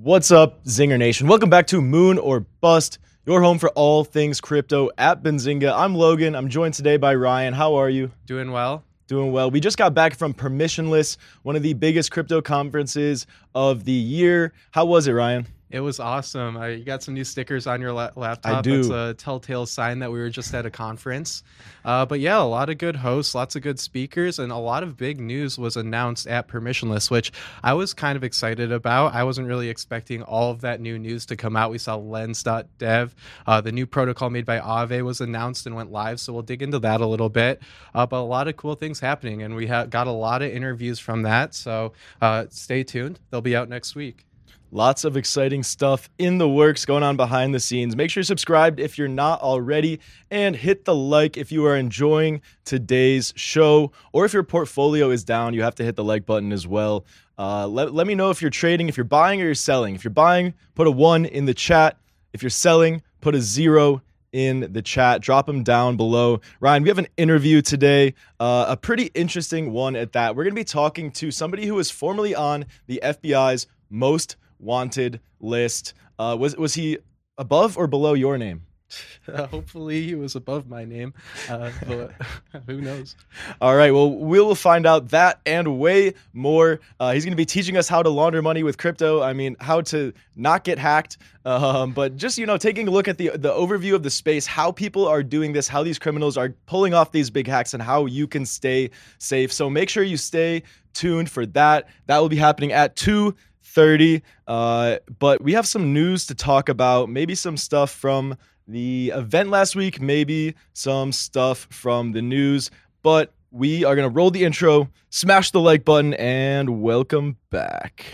What's up, Zinger Nation? Welcome back to Moon or Bust, your home for all things crypto at Benzinga. I'm Logan. I'm joined today by Ryan. How are you? Doing well. Doing well. We just got back from Permissionless, one of the biggest crypto conferences of the year. How was it, Ryan? It was awesome. You got some new stickers on your laptop. I do. That's a telltale sign that we were just at a conference. But yeah, a lot of good hosts, lots of good speakers, and a lot of big news was announced at Permissionless, which I was kind of excited about. I wasn't really expecting all of that new news to come out. We saw Lens.dev. The new protocol made by Aave was announced and went live, so we'll dig into that a little bit. But a lot of cool things happening, and we got a lot of interviews from that, so stay tuned. They'll be out next week. Lots of exciting stuff in the works going on behind the scenes. Make sure you're subscribed if you're not already, and hit the like if you are enjoying today's show, or if your portfolio is down, you have to hit the like button as well. Let me know if you're trading, if you're buying or you're selling. If you're buying, put a 1 in the chat. If you're selling, put a 0 in the chat. Drop them down below. Ryan, we have an interview today, a pretty interesting one at that. We're going to be talking to somebody who was formerly on the FBI's most wanted list. Was he above or below your name? Hopefully he was above my name, but who knows? All right, well, we'll find out that and way more. He's going to be teaching us how to launder money with crypto. I mean, how to not get hacked. But just, you know, taking a look at the overview of the space, how people are doing this, how these criminals are pulling off these big hacks, and how you can stay safe. So make sure you stay tuned for that. That will be happening at 2:30, but we have some news to talk about, maybe some stuff from the event last week, maybe some stuff from the news, but we are going to roll the intro, smash the like button, and welcome back.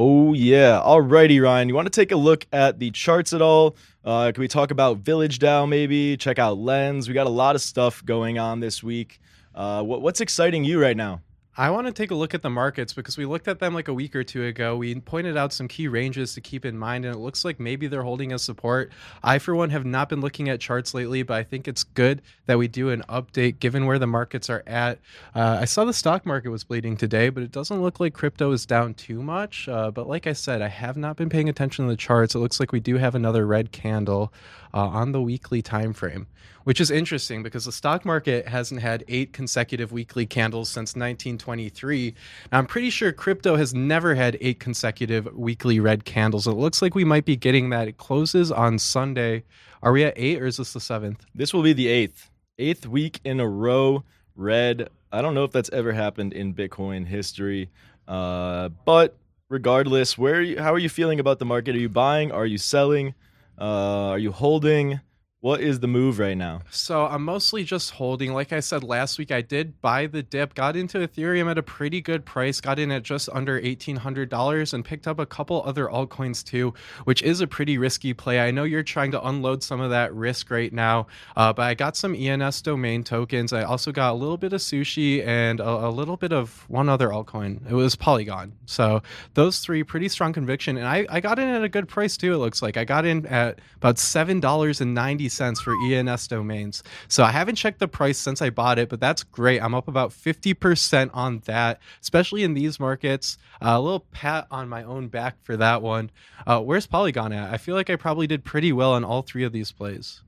Oh, yeah. All righty, Ryan. You want to take a look at the charts at all? Can we talk about Village DAO maybe? Check out Lens. We got a lot of stuff going on this week. What's exciting you right now? I want to take a look at the markets because we looked at them like a week or two ago. We pointed out some key ranges to keep in mind, and it looks like maybe they're holding as support. I, for one, have not been looking at charts lately, but I think it's good that we do an update given where the markets are at. I saw the stock market was bleeding today, but it doesn't look like crypto is down too much. But like I said, I have not been paying attention to the charts. It looks like we do have another red candle on the weekly time frame, which is interesting because the stock market hasn't had 8 consecutive weekly candles since 1923. Now, I'm pretty sure crypto has never had 8 consecutive weekly red candles. It looks like we might be getting that. It closes on Sunday. Are we at 8 or is this the 7th? This will be the 8th. 8th week in a row, red. I don't know if that's ever happened in Bitcoin history, but regardless, how are you feeling about the market? Are you buying? Are you selling? Are you holding? What is the move right now? So I'm mostly just holding. Like I said last week, I did buy the dip, got into Ethereum at a pretty good price, got in at just under $1,800 and picked up a couple other altcoins too, which is a pretty risky play. I know you're trying to unload some of that risk right now, but I got some ENS domain tokens. I also got a little bit of Sushi and a little bit of one other altcoin. It was Polygon. So those 3, pretty strong conviction. And I got in at a good price too, it looks like. I got in at about $7.90. $0.50 for ENS domains. So I haven't checked the price since I bought it, but that's great. I'm up about 50% on that, especially in these markets. A little pat on my own back for that one. Where's Polygon at? I feel like I probably did pretty well on all three of these plays.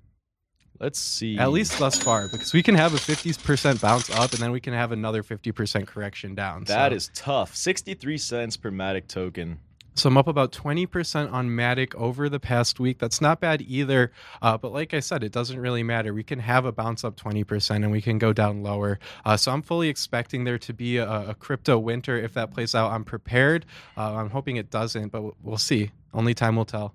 Let's see. At least thus far, because we can have a 50% bounce up, and then we can have another 50% correction down. That is tough. 63 cents per Matic token. So I'm up about 20% on Matic over the past week. That's not bad either. But like I said, it doesn't really matter. We can have a bounce up 20% and we can go down lower. So I'm fully expecting there to be a crypto winter. If that plays out, I'm prepared. I'm hoping it doesn't, but we'll see. Only time will tell.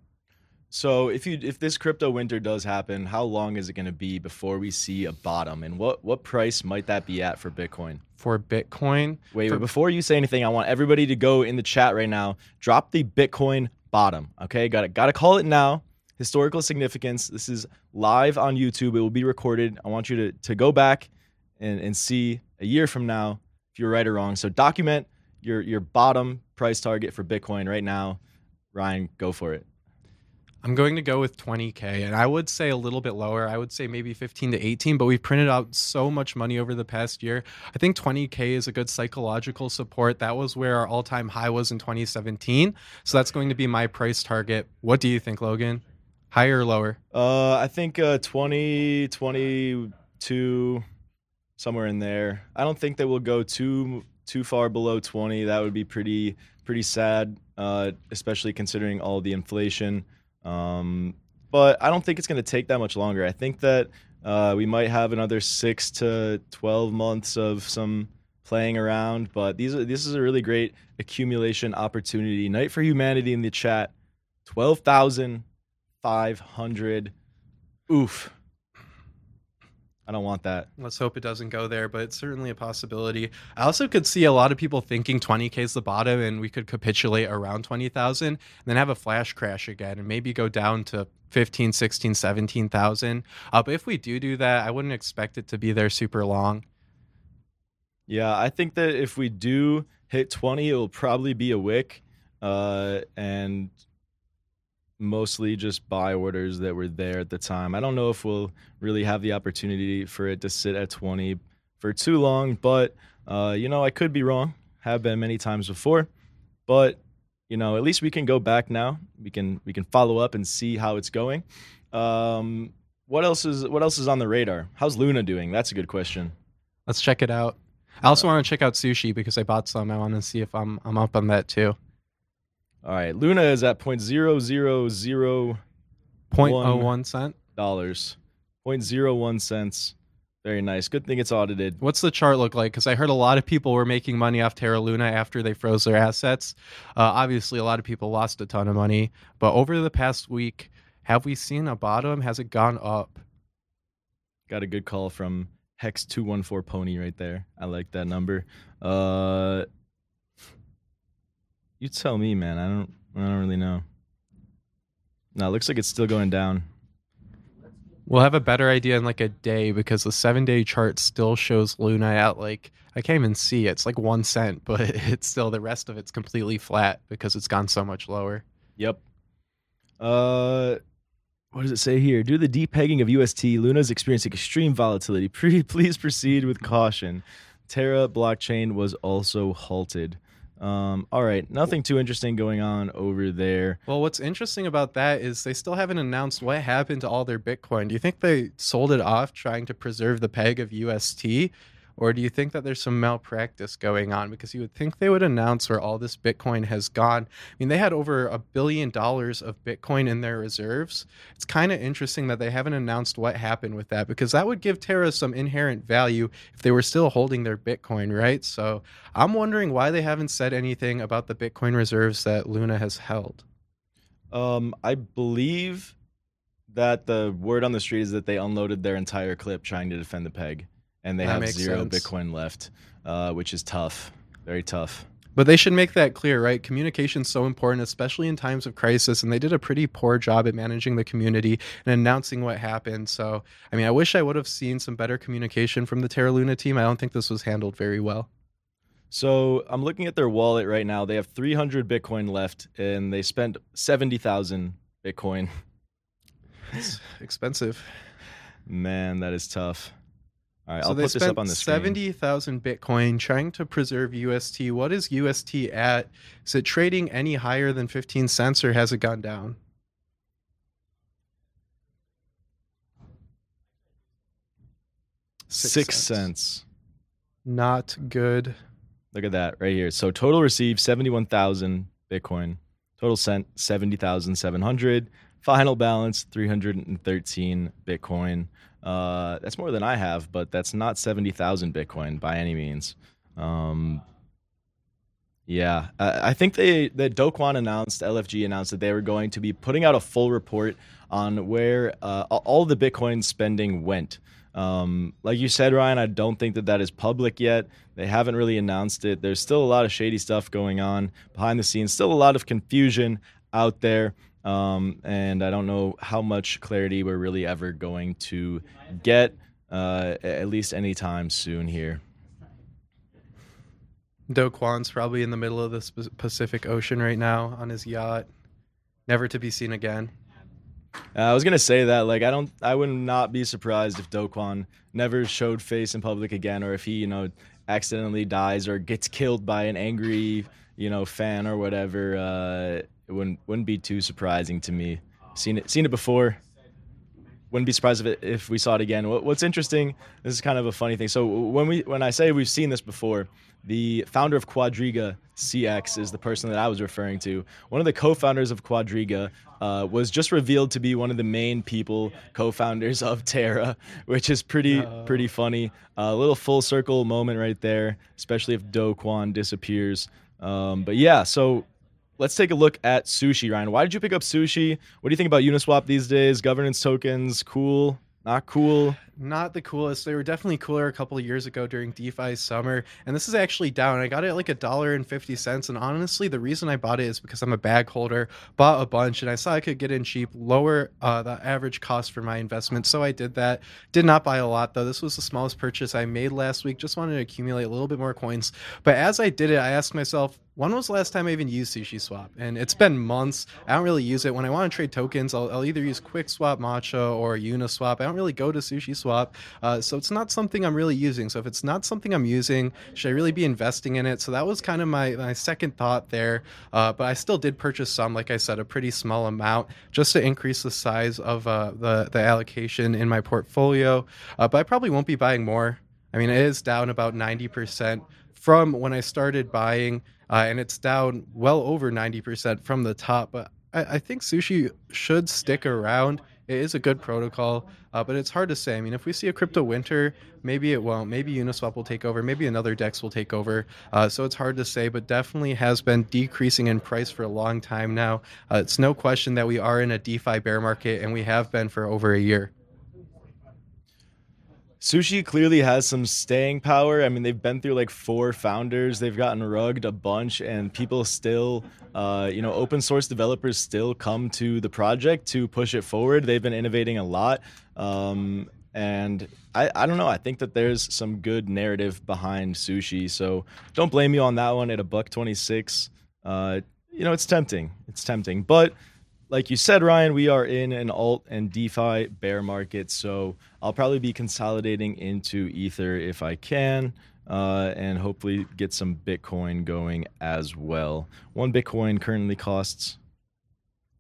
So if this crypto winter does happen, how long is it going to be before we see a bottom? And what price might that be at for Bitcoin? For Bitcoin? Wait, before you say anything, I want everybody to go in the chat right now. Drop the Bitcoin bottom, okay? Got to call it now. Historical significance. This is live on YouTube. It will be recorded. I want you to go back and see a year from now if you're right or wrong. So document your bottom price target for Bitcoin right now. Ryan, go for it. I'm going to go with 20K, and I would say a little bit lower. I would say maybe 15 to 18, but we've printed out so much money over the past year. I think 20K is a good psychological support. That was where our all-time high was in 2017, so that's going to be my price target. What do you think, Logan? Higher or lower? I think 20, 22, somewhere in there. I don't think that we'll go too far below 20. That would be pretty sad, especially considering all the inflation. But I don't think it's going to take that much longer. I think that we might have another 6 to 12 months of some playing around, but this is a really great accumulation opportunity. Night for Humanity in the chat, 12,500. Oof. I don't want that. Let's hope it doesn't go there, but it's certainly a possibility. I also could see a lot of people thinking 20K is the bottom and we could capitulate around 20,000 and then have a flash crash again and maybe go down to 15, 16, 17,000. But if we do that, I wouldn't expect it to be there super long. Yeah, I think that if we do hit 20, it will probably be a wick and mostly just buy orders that were there at the time. I don't know if we'll really have the opportunity for it to sit at 20 for too long, but, I could be wrong. Have been many times before, but, at least we can go back now. We can follow up and see how it's going. What else is on the radar? How's Luna doing? That's a good question. Let's check it out. I also want to check out Sushi because I bought some. I want to see if I'm up on that too. All right, Luna is at $0.01 dollars. 0.01 cents. Very nice. Good thing it's audited. What's the chart look like? Because I heard a lot of people were making money off Terra Luna after they froze their assets. Obviously, a lot of people lost a ton of money. But over the past week, have we seen a bottom? Has it gone up? Got a good call from Hex 214 Pony right there. I like that number. You tell me, man. I don't really know. No, it looks like it's still going down. We'll have a better idea in like a day because the 7-day chart still shows Luna at like, I can't even see it. It's like 1 cent, but it's still, the rest of it's completely flat because it's gone so much lower. Yep. What does it say here? Due to the depegging of UST, Luna's experiencing extreme volatility. Please proceed with caution. Terra blockchain was also halted. All right, nothing too interesting going on over there. Well, what's interesting about that is they still haven't announced what happened to all their Bitcoin. Do you think they sold it off trying to preserve the peg of UST? Or do you think that there's some malpractice going on? Because you would think they would announce where all this Bitcoin has gone. I mean, they had over $1 billion of Bitcoin in their reserves. It's kind of interesting that they haven't announced what happened with that, because that would give Terra some inherent value if they were still holding their Bitcoin, right? So I'm wondering why they haven't said anything about the Bitcoin reserves that Luna has held. I believe that the word on the street is that they unloaded their entire clip trying to defend the peg. And they have zero Bitcoin left, which is tough, very tough. But they should make that clear, right? Communication's so important, especially in times of crisis. And they did a pretty poor job at managing the community and announcing what happened. So, I mean, I wish I would have seen some better communication from the Terra Luna team. I don't think this was handled very well. So I'm looking at their wallet right now. They have 300 Bitcoin left, and they spent 70,000 Bitcoin. It's expensive. Man, that is tough. All right, so I'll put this up on the screen. 70,000 Bitcoin trying to preserve UST. What is UST at? Is it trading any higher than 15 cents or has it gone down? Six cents. Not good. Look at that right here. So total received 71,000 Bitcoin. Total sent 70,700. Final balance 313 Bitcoin. That's more than I have, but that's not 70,000 Bitcoin by any means. Yeah, I think that Do Kwon announced, LFG announced that they were going to be putting out a full report on where all the Bitcoin spending went. Like you said, Ryan, I don't think that is public yet. They haven't really announced it. There's still a lot of shady stuff going on behind the scenes, still a lot of confusion out there. And I don't know how much clarity we're really ever going to get, at least anytime soon here. Do Kwon's probably in the middle of the Pacific Ocean right now on his yacht, never to be seen again. I was gonna say that, like, I would not be surprised if Do Kwon never showed face in public again, or if he, accidentally dies or gets killed by an angry, fan or whatever. It wouldn't be too surprising to me. Seen it before. Wouldn't be surprised if we saw it again. What's interesting, this is kind of a funny thing. So when I say we've seen this before, the founder of Quadriga CX is the person that I was referring to. One of the co-founders of Quadriga was just revealed to be one of the main co-founders of Terra, which is pretty funny. A little full circle moment right there, especially if Do Kwon disappears. But yeah, so let's take a look at Sushi, Ryan. Why did you pick up Sushi? What do you think about Uniswap these days? Governance tokens, cool, not cool? Not the coolest. They were definitely cooler a couple of years ago during DeFi summer. And this is actually down. I got it at like $1.50. And honestly, the reason I bought it is because I'm a bag holder, bought a bunch, and I saw I could get in cheap, lower the average cost for my investment. So I did that. Did not buy a lot, though. This was the smallest purchase I made last week. Just wanted to accumulate a little bit more coins. But as I did it, I asked myself, when was the last time I even used SushiSwap? And it's been months. I don't really use it. When I want to trade tokens, I'll either use QuickSwap, Matcha, or Uniswap. I don't really go to SushiSwap, so it's not something I'm really using. So if it's not something I'm using, should I really be investing in it? So that was kind of my second thought there. But I still did purchase some, like I said, a pretty small amount just to increase the size of the allocation in my portfolio. But I probably won't be buying more. I mean, it is down about 90% from when I started buying. And it's down well over 90% from the top. But I think Sushi should stick around. It is a good protocol, but it's hard to say. I mean, if we see a crypto winter, maybe it won't. Maybe Uniswap will take over. Maybe another DEX will take over. So it's hard to say, but definitely has been decreasing in price for a long time now. It's no question that we are in a DeFi bear market, and we have been for over a year. Sushi clearly has some staying power. I mean, they've been through like 4 founders. They've gotten rugged a bunch, and people still, open source developers still come to the project to push it forward. They've been innovating a lot. And I don't know. I think that there's some good narrative behind Sushi. So don't blame me on that one at $1.26. It's tempting. It's tempting. But like you said, Ryan, we are in an alt and DeFi bear market, so I'll probably be consolidating into Ether if I can, and hopefully get some Bitcoin going as well. 1 Bitcoin currently costs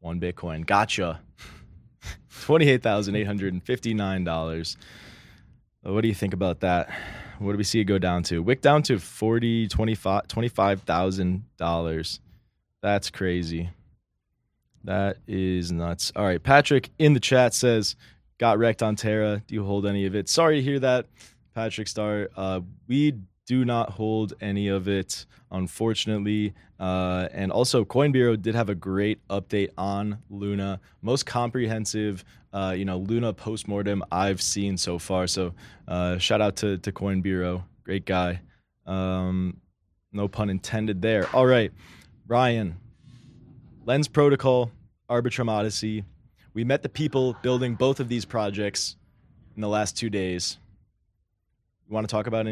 1 Bitcoin. Gotcha. $28,859. What do you think about that? What do we see it go down to? Wick down to $25,000. That's crazy. That is nuts. All right, Patrick in the chat says, got wrecked on Terra. Do you hold any of it? Sorry to hear that, Patrick Star. We do not hold any of it, unfortunately. And also, Coin Bureau did have a great update on Luna. Most comprehensive, Luna postmortem I've seen so far. So shout out to Coin Bureau. Great guy. No pun intended there. All right, Ryan. Lens Protocol, Arbitrum Odyssey. We met the people building both of these projects in the last 2 days. You want to talk about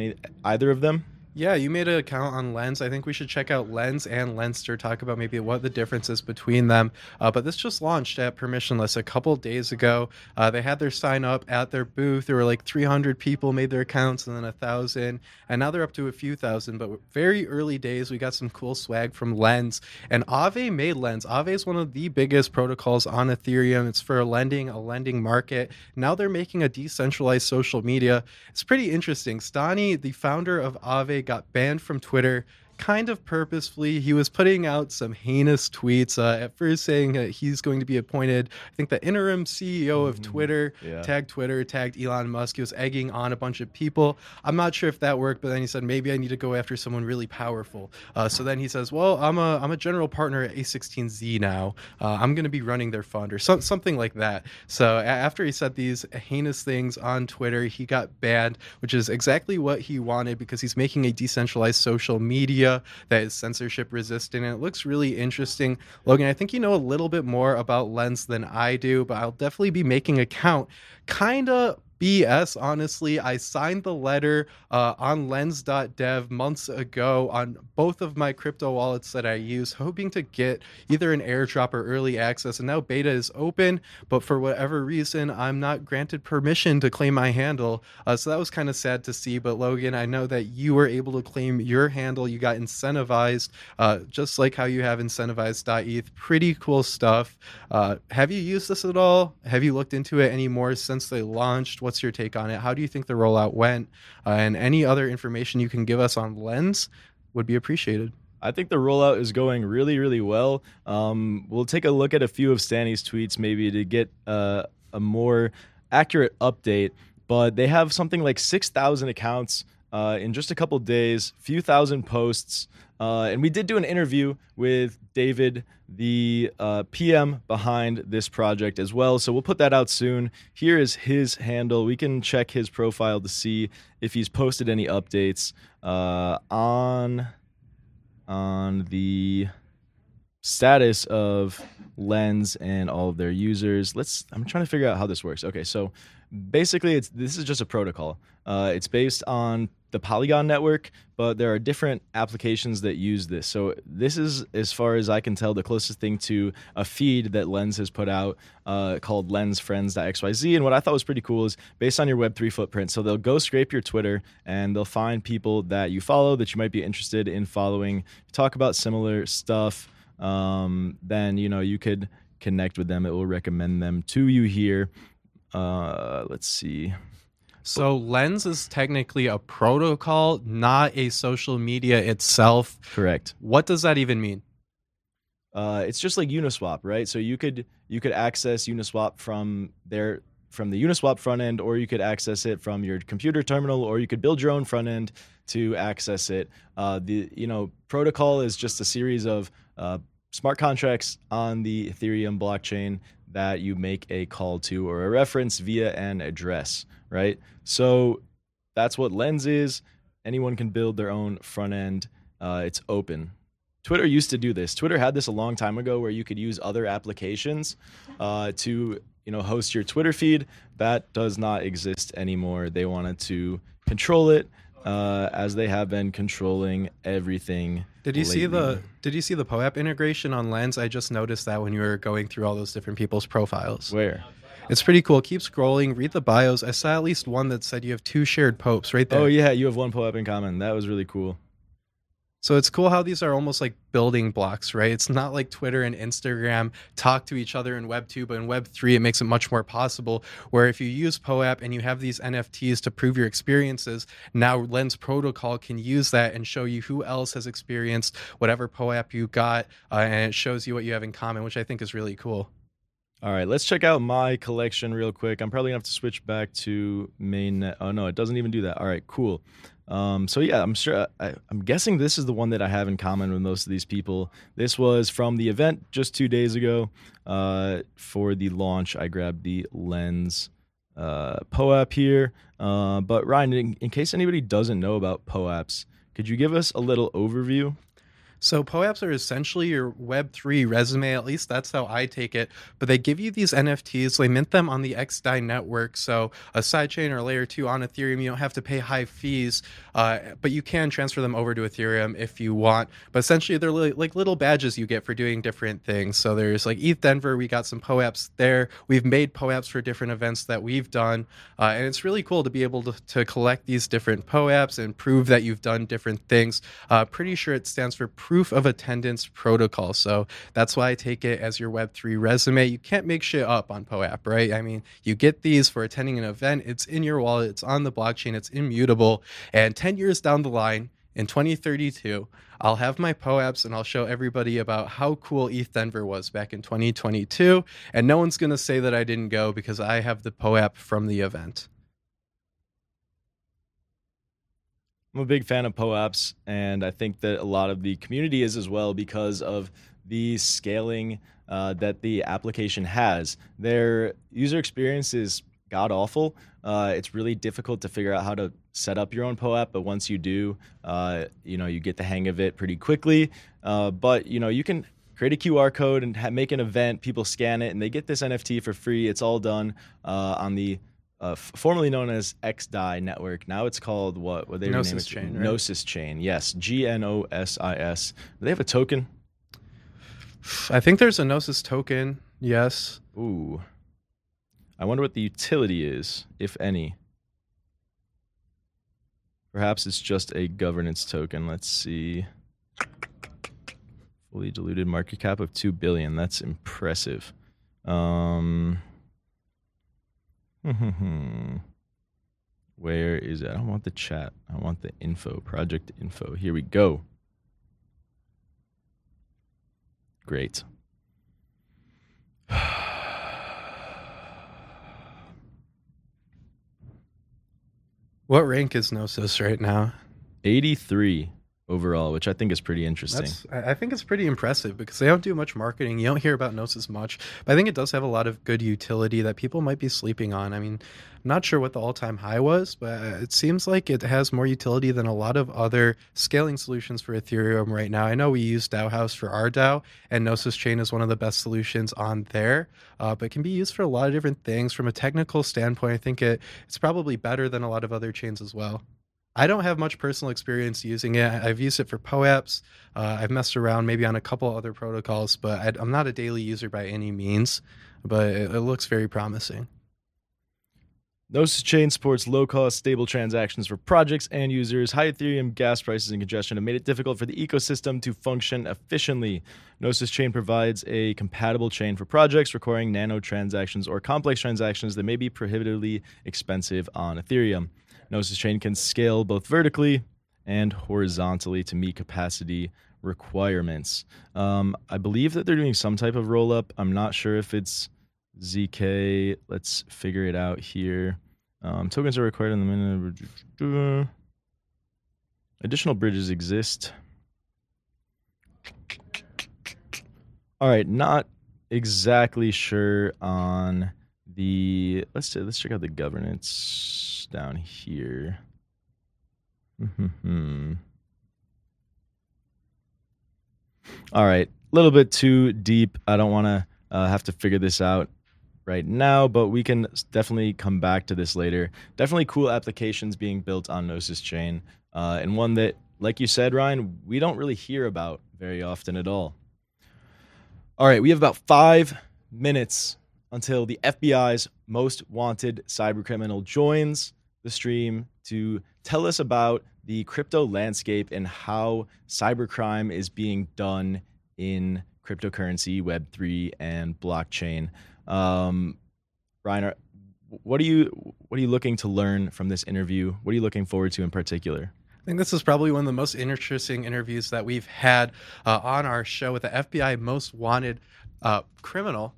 either of them? Yeah, you made an account on Lens. I think we should check out Lens and Lenster, talk about maybe what the difference is between them. But this just launched at Permissionless a couple days ago. They had their sign up at their booth. There were like 300 people made their accounts and then 1,000. And now they're up to a few thousand. But very early days, we got some cool swag from Lens. And Aave made Lens. Aave is one of the biggest protocols on Ethereum. It's for a lending market. Now they're making a decentralized social media. It's pretty interesting. Stani, the founder of Aave, got banned from Twitter kind of purposefully. He was putting out some heinous tweets, at first saying he's going to be appointed, I think, the interim CEO of Twitter, tagged Twitter, tagged Elon Musk. He was egging on a bunch of people. I'm not sure if that worked, but then he said, maybe I need to go after someone really powerful. So then he says, well, I'm a general partner at A16Z now. I'm going to be running their fund or something like that. So after he said these heinous things on Twitter, he got banned, which is exactly what he wanted because he's making a decentralized social media that is censorship resistant, and it looks really interesting. Logan, I think you know a little bit more about Lens than I do, but I'll definitely be making a count. Kind of BS, honestly. I signed the letter on Lens.dev months ago on both of my crypto wallets that I use, hoping to get either an airdrop or early access, and now beta is open, but for whatever reason, I'm not granted permission to claim my handle. So that was kind of sad to see, but Logan, I know that you were able to claim your handle. You got incentivized, just like how you have incentivized.eth. Pretty cool stuff. Have you used this at all? Have you looked into it anymore since they launched? What's your take on it? How do you think the rollout went? And any other information you can give us on Lens would be appreciated. I think the rollout is going really, really well. We'll take a look at a few of Stani's tweets maybe to get a more accurate update. But they have something like 6,000 accounts in just a couple of days, few thousand posts. And we did do an interview with David, the PM behind this project as well. So we'll put that out soon. Here is his handle. We can check his profile to see if he's posted any updates on the status of Lens and all of their users. I'm trying to figure out how this works. Okay, so basically this is just a protocol. It's based on the Polygon network, but there are different applications that use this. So this is, as far as I can tell, the closest thing to a feed that Lens has put out called lensfriends.xyz. And what I thought was pretty cool is based on your Web3 footprint. So they'll go scrape your Twitter and they'll find people that you follow that you might be interested in following, talk about similar stuff. Then, you could connect with them. It will recommend them to you here. Let's see. So Lens is technically a protocol, not a social media itself. Correct. What does that even mean? It's just like Uniswap, right? So you could access Uniswap from the Uniswap front end, or you could access it from your computer terminal, or you could build your own front end to access it. The protocol is just a series of smart contracts on the Ethereum blockchain that you make a call to or a reference via an address, right? So that's what Lens is. Anyone can build their own front end. It's open. Twitter used to do this. Twitter had this a long time ago where you could use other applications to host your Twitter feed. That does not exist anymore. They wanted to control it as they have been controlling everything. Did you see the POAP integration on Lens? I just noticed that when you were going through all those different people's profiles. Where? It's pretty cool. Keep scrolling. Read the bios. I saw at least one that said you have two shared POAPs right there. Oh, yeah. You have one POAP in common. That was really cool. So it's cool how these are almost like building blocks, right? It's not like Twitter and Instagram talk to each other in Web 2, but in Web 3, it makes it much more possible where if you use POAP and you have these NFTs to prove your experiences, now Lens Protocol can use that and show you who else has experienced whatever POAP you got, and it shows you what you have in common, which I think is really cool. All right, let's check out my collection real quick. I'm probably going to have to switch back to mainnet. Oh, no, it doesn't even do that. All right, cool. So, yeah, I'm sure. I'm guessing this is the one that I have in common with most of these people. This was from the event just 2 days ago. For the launch, I grabbed the Lens POAP here. But, Ryan, in case anybody doesn't know about POAPs, could you give us a little overview? So POAPs are essentially your Web3 resume, at least that's how I take it. But they give you these NFTs, they mint them on the xDAI network. So a sidechain or layer 2 on Ethereum, you don't have to pay high fees, but you can transfer them over to Ethereum if you want. But essentially, they're like little badges you get for doing different things. So there's like ETH Denver, we got some POAPs there. We've made POAPs for different events that we've done. And it's really cool to be able to collect these different POAPs and prove that you've done different things. Pretty sure it stands for Proof of Attendance Protocol. So that's why I take it as your Web3 resume. You can't make shit up on POAP, right? I mean, you get these for attending an event. It's in your wallet. It's on the blockchain. It's immutable. And 10 years down the line, in 2032, I'll have my POAPs and I'll show everybody about how cool ETH Denver was back in 2022. And no one's going to say that I didn't go because I have the POAP from the event. I'm a big fan of POAPs, and I think that a lot of the community is as well because of the scaling that the application has. Their user experience is god-awful. It's really difficult to figure out how to set up your own POAP, but once you do, you get the hang of it pretty quickly. But, you can create a QR code and make an event. People scan it, and they get this NFT for free. It's all done on the formerly known as xDAI network. Now it's called what they rename it? Chain, right? Gnosis Chain. Yes, Gnosis. Do they have a token? I think there's a Gnosis token. Yes. Ooh. I wonder what the utility is, if any. Perhaps it's just a governance token. Let's see. Fully diluted market cap of $2 billion. That's impressive. Where is it? I don't want the chat. I want the info, project info. Here we go. Great. What rank is Gnosis right now? 83 overall, which I think is pretty interesting. I think it's pretty impressive because they don't do much marketing. You don't hear about Gnosis much, but I think it does have a lot of good utility that people might be sleeping on. I mean, I'm not sure what the all-time high was, but it seems like it has more utility than a lot of other scaling solutions for Ethereum right now. I know we use DAO House for our DAO, and Gnosis Chain is one of the best solutions on there, but it can be used for a lot of different things. From a technical standpoint, I think it's probably better than a lot of other chains as well. I don't have much personal experience using it. I've used it for POAPs. I've messed around maybe on a couple other protocols, but I'm not a daily user by any means, but it looks very promising. Gnosis Chain supports low-cost, stable transactions for projects and users. High Ethereum gas prices and congestion have made it difficult for the ecosystem to function efficiently. Gnosis Chain provides a compatible chain for projects requiring nano transactions or complex transactions that may be prohibitively expensive on Ethereum. Gnosis Chain can scale both vertically and horizontally to meet capacity requirements. I believe that they're doing some type of roll-up. I'm not sure if it's ZK. Let's figure it out here. Tokens are required in the minimum. Additional bridges exist. All right, not exactly sure on the... Let's check out the governance down here. All right, a little bit too deep. I don't want to have to figure this out right now, but we can definitely come back to this later. Definitely cool applications being built on Gnosis Chain, and one that, like you said, Ryan, we don't really hear about very often at all. All right, we have about 5 minutes until the FBI's most wanted cybercriminal joins the stream to tell us about the crypto landscape and how cybercrime is being done in cryptocurrency, Web3, and blockchain. Ryan, what are you looking to learn from this interview? What are you looking forward to in particular? I think this is probably one of the most interesting interviews that we've had on our show with the FBI most wanted criminal.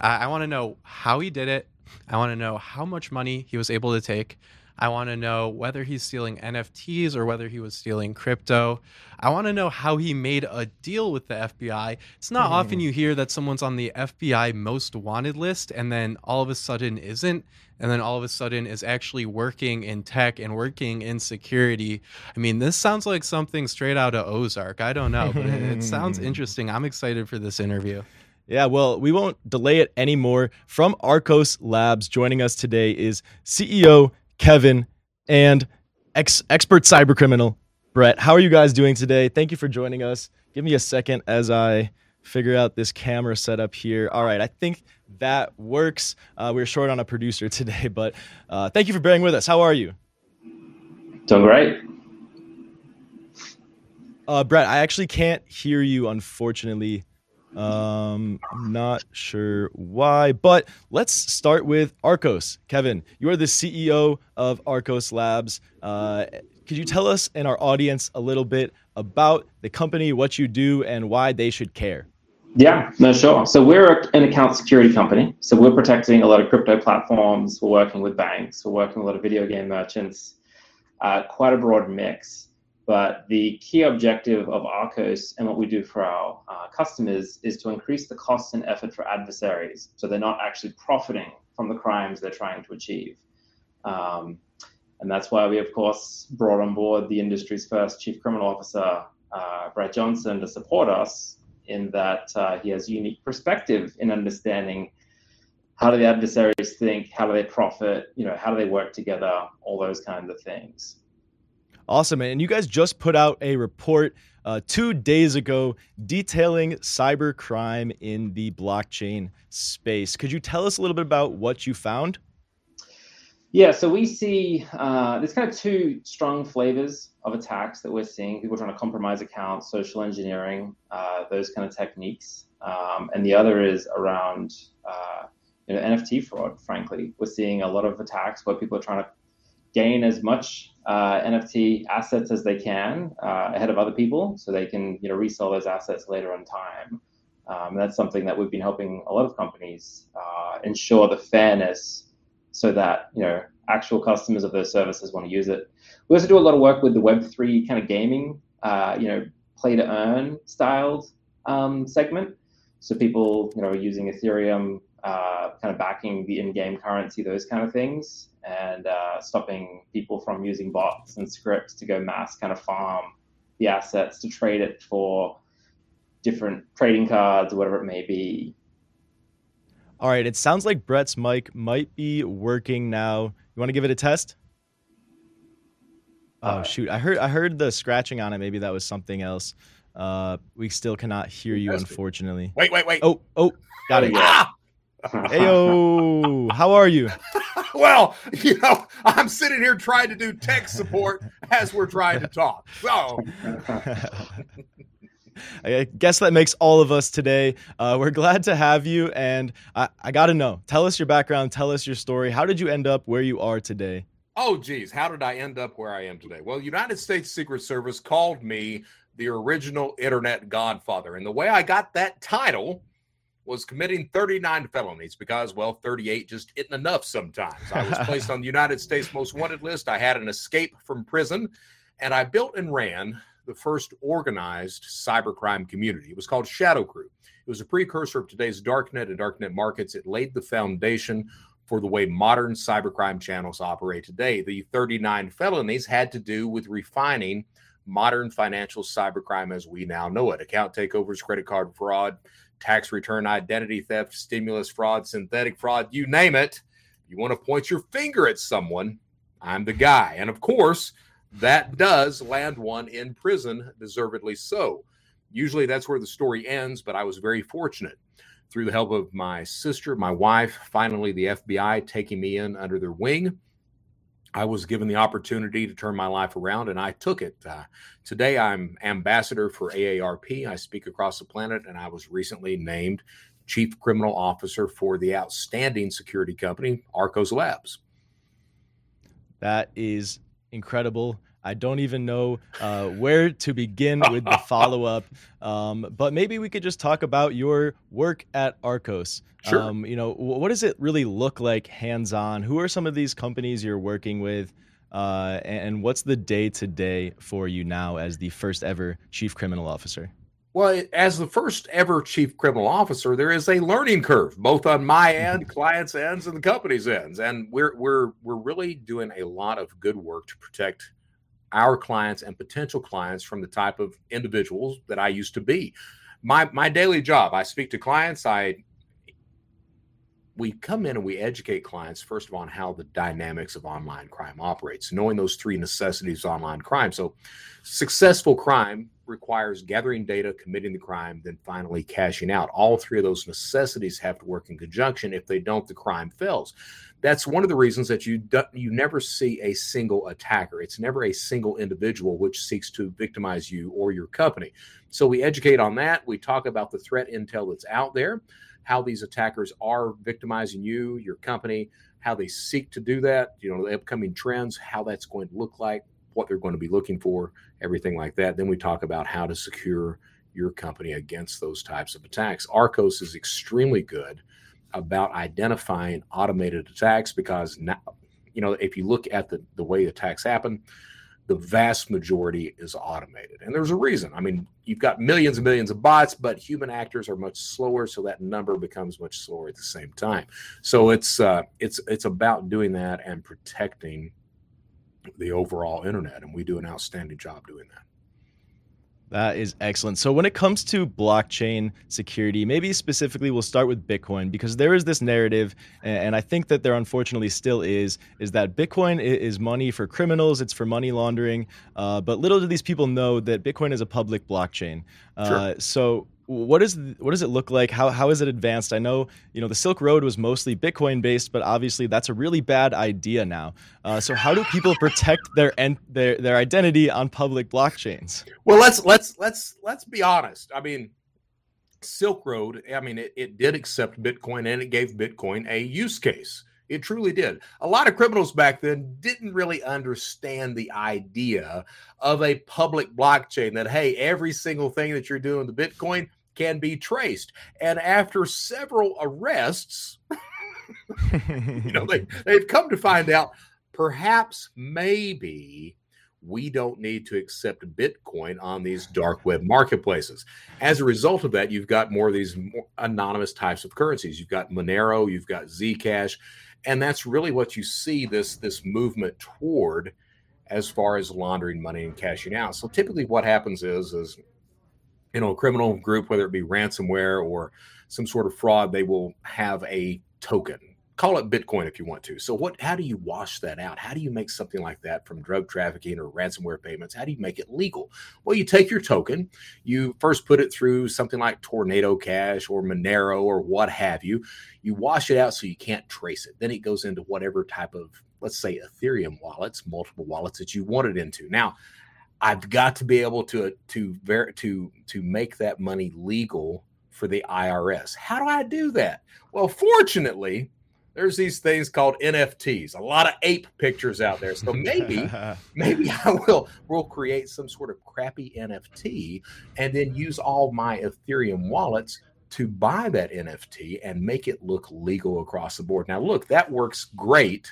I want to know how he did it. I want to know how much money he was able to take. I want to know whether he's stealing NFTs or whether he was stealing crypto. I want to know how he made a deal with the FBI. It's not often you hear that someone's on the FBI most wanted list and then all of a sudden isn't, and then all of a sudden is actually working in tech and working in security. I mean, this sounds like something straight out of Ozark. I don't know, but it sounds interesting. I'm excited for this interview. Yeah, well, we won't delay it anymore. From Arkose Labs, joining us today is CEO Kevin and expert cybercriminal Brett. How are you guys doing today? Thank you for joining us. Give me a second as I figure out this camera setup here. All right, I think that works. We're short on a producer today, but thank you for bearing with us. How are you? Doing great. Brett, I actually can't hear you, unfortunately. I'm not sure why, but let's start with Arkose. Kevin, you are the CEO of Arkose Labs. Could you tell us and our audience a little bit about the company, what you do, and why they should care? Yeah, no, sure. So we're an account security company. So we're protecting a lot of crypto platforms. We're working with banks. We're working with a lot of video game merchants. Quite a broad mix. But the key objective of Arkose and what we do for our customers is to increase the costs and effort for adversaries, so they're not actually profiting from the crimes they're trying to achieve. And that's why we, of course, brought on board the industry's first chief criminal officer, Brett Johnson, to support us in that he has a unique perspective in understanding how do the adversaries think, how do they profit, you know, how do they work together, all those kinds of things. Awesome. And you guys just put out a report 2 days ago detailing cyber crime in the blockchain space. Could you tell us a little bit about what you found? Yeah, so we see there's kind of two strong flavors of attacks that we're seeing. People trying to compromise accounts, social engineering, those kind of techniques. And the other is around NFT fraud, frankly. We're seeing a lot of attacks where people are trying to gain as much NFT assets as they can ahead of other people so they can resell those assets later in time. That's something that we've been helping a lot of companies ensure the fairness so that actual customers of those services want to use it. We also do a lot of work with the Web3 kind of gaming, play to earn styled segment. So people are using Ethereum, kind of backing the in-game currency, those kind of things, and stopping people from using bots and scripts to go mass kind of farm the assets to trade it for different trading cards or whatever it may be. All right, it sounds like Brett's mic might be working now. You want to give it a test? Oh, shoot. I heard the scratching on it. Maybe that was something else. We still cannot hear you, unfortunately. Wait. Oh, got it. Ah! Heyo, how are you? Well, I'm sitting here trying to do tech support as we're trying to talk. So I guess that makes all of us today. We're glad to have you. And I got to know, tell us your background. Tell us your story. How did you end up where you are today? Oh, geez. How did I end up where I am today? Well, United States Secret Service called me the original internet godfather. And the way I got that title was committing 39 felonies because, well, 38 just isn't enough sometimes. I was placed on the United States Most Wanted list. I had an escape from prison, and I built and ran the first organized cybercrime community. It was called Shadow Crew. It was a precursor of today's darknet and darknet markets. It laid the foundation for the way modern cybercrime channels operate today. The 39 felonies had to do with refining modern financial cybercrime as we now know it. Account takeovers, credit card fraud, tax return, identity theft, stimulus fraud, synthetic fraud, you name it. You want to point your finger at someone, I'm the guy. And of course, that does land one in prison, deservedly so. Usually that's where the story ends, but I was very fortunate. Through the help of my sister, my wife, finally the FBI taking me in under their wing, I was given the opportunity to turn my life around, and I took it. Today, I'm ambassador for AARP. I speak across the planet, and I was recently named chief criminal officer for the outstanding security company, Arkose Labs. That is incredible. I don't even know where to begin with the follow-up, but maybe we could just talk about your work at Arkose. Sure. What does it really look like hands-on? Who are some of these companies you're working with? And what's the day-to-day for you now as the first ever chief criminal officer? Well, as the first ever chief criminal officer, there is a learning curve, both on my end, clients' ends, and the company's ends. And we're really doing a lot of good work to protect our clients and potential clients from the type of individuals that I used to be. My daily job, I speak to clients. We come in and we educate clients, first of all, on how the dynamics of online crime operates, knowing those three necessities of online crime. So successful crime requires gathering data, committing the crime, then finally cashing out. All three of those necessities have to work in conjunction. If they don't, the crime fails. That's one of the reasons that you never see a single attacker. It's never a single individual which seeks to victimize you or your company. So we educate on that. We talk about the threat intel that's out there, how these attackers are victimizing you, your company, how they seek to do that, the upcoming trends, how that's going to look like, what they're going to be looking for, everything like that. Then we talk about how to secure your company against those types of attacks. Arkose is extremely good about identifying automated attacks because, now, if you look at the way attacks happen, the vast majority is automated. And there's a reason. I mean, you've got millions and millions of bots, but human actors are much slower, so that number becomes much slower at the same time. So it's about doing that and protecting the overall internet, and we do an outstanding job doing that. That is excellent. So when it comes to blockchain security, maybe specifically we'll start with Bitcoin, because there is this narrative, and I think that there unfortunately still is that Bitcoin is money for criminals, it's for money laundering, but little do these people know that Bitcoin is a public blockchain. Sure. So what does it look like? How is it advanced? I know, the Silk Road was mostly Bitcoin based, but obviously that's a really bad idea now. So how do people protect their identity on public blockchains? Well, let's be honest. I mean, Silk Road, it did accept Bitcoin, and it gave Bitcoin a use case. It truly did. A lot of criminals back then didn't really understand the idea of a public blockchain, that, hey, every single thing that you're doing to Bitcoin can be traced. And after several arrests, they've come to find out, perhaps, maybe, we don't need to accept Bitcoin on these dark web marketplaces. As a result of that, you've got more of these more anonymous types of currencies. You've got Monero, you've got Zcash, and that's really what you see this movement toward as far as laundering money and cashing out. So typically what happens is a criminal group, whether it be ransomware or some sort of fraud, they will have a token. Call it Bitcoin if you want to. So how do you wash that out? How do you make something like that from drug trafficking or ransomware payments? How do you make it legal? Well, you take your token, you first put it through something like Tornado Cash or Monero or what have you. You wash it out so you can't trace it. Then it goes into whatever type of, let's say, Ethereum wallets, multiple wallets that you want it into. Now, I've got to be able to make that money legal for the IRS. How do I do that? Well, fortunately, there's these things called NFTs, a lot of ape pictures out there. So maybe I will create some sort of crappy NFT and then use all my Ethereum wallets to buy that NFT and make it look legal across the board. Now, look, that works great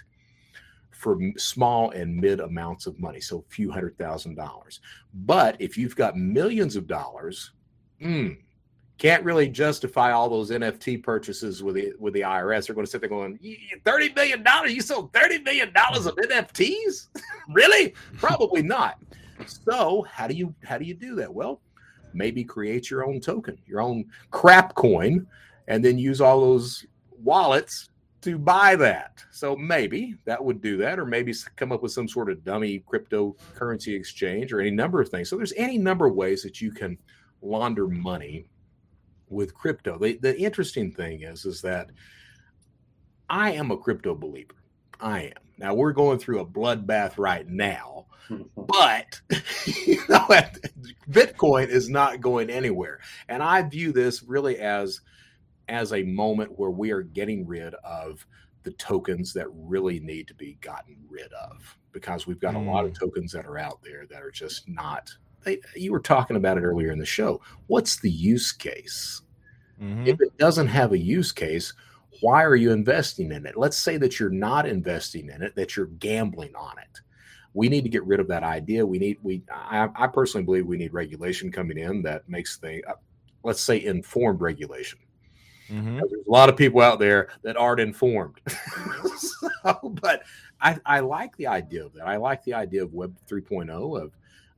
for small and mid amounts of money, so a few $100,000. But if you've got millions of dollars, can't really justify all those NFT purchases with the IRS. They're going to sit there going, $30 million? You sold $30 million of NFTs? Really? Probably not. So how do you do that? Well, maybe create your own token, your own crap coin, and then use all those wallets to buy that. So maybe that would do that, or maybe come up with some sort of dummy cryptocurrency exchange or any number of things. So there's any number of ways that you can launder money with crypto. The interesting thing is that I am a crypto believer. I am. Now, we're going through a bloodbath right now, but Bitcoin is not going anywhere. And I view this really as a moment where we are getting rid of the tokens that really need to be gotten rid of, because we've got a lot of tokens that are out there that are just not. You were talking about it earlier in the show. What's the use case? Mm-hmm. If it doesn't have a use case, why are you investing in it? Let's say that you're not investing in it, that you're gambling on it. we need to get rid of that idea. I personally believe we need regulation coming in that makes things, let's say, informed regulation. Mm-hmm. There's a lot of people out there that aren't informed. But I like the idea of that. I like the idea of Web 3.0,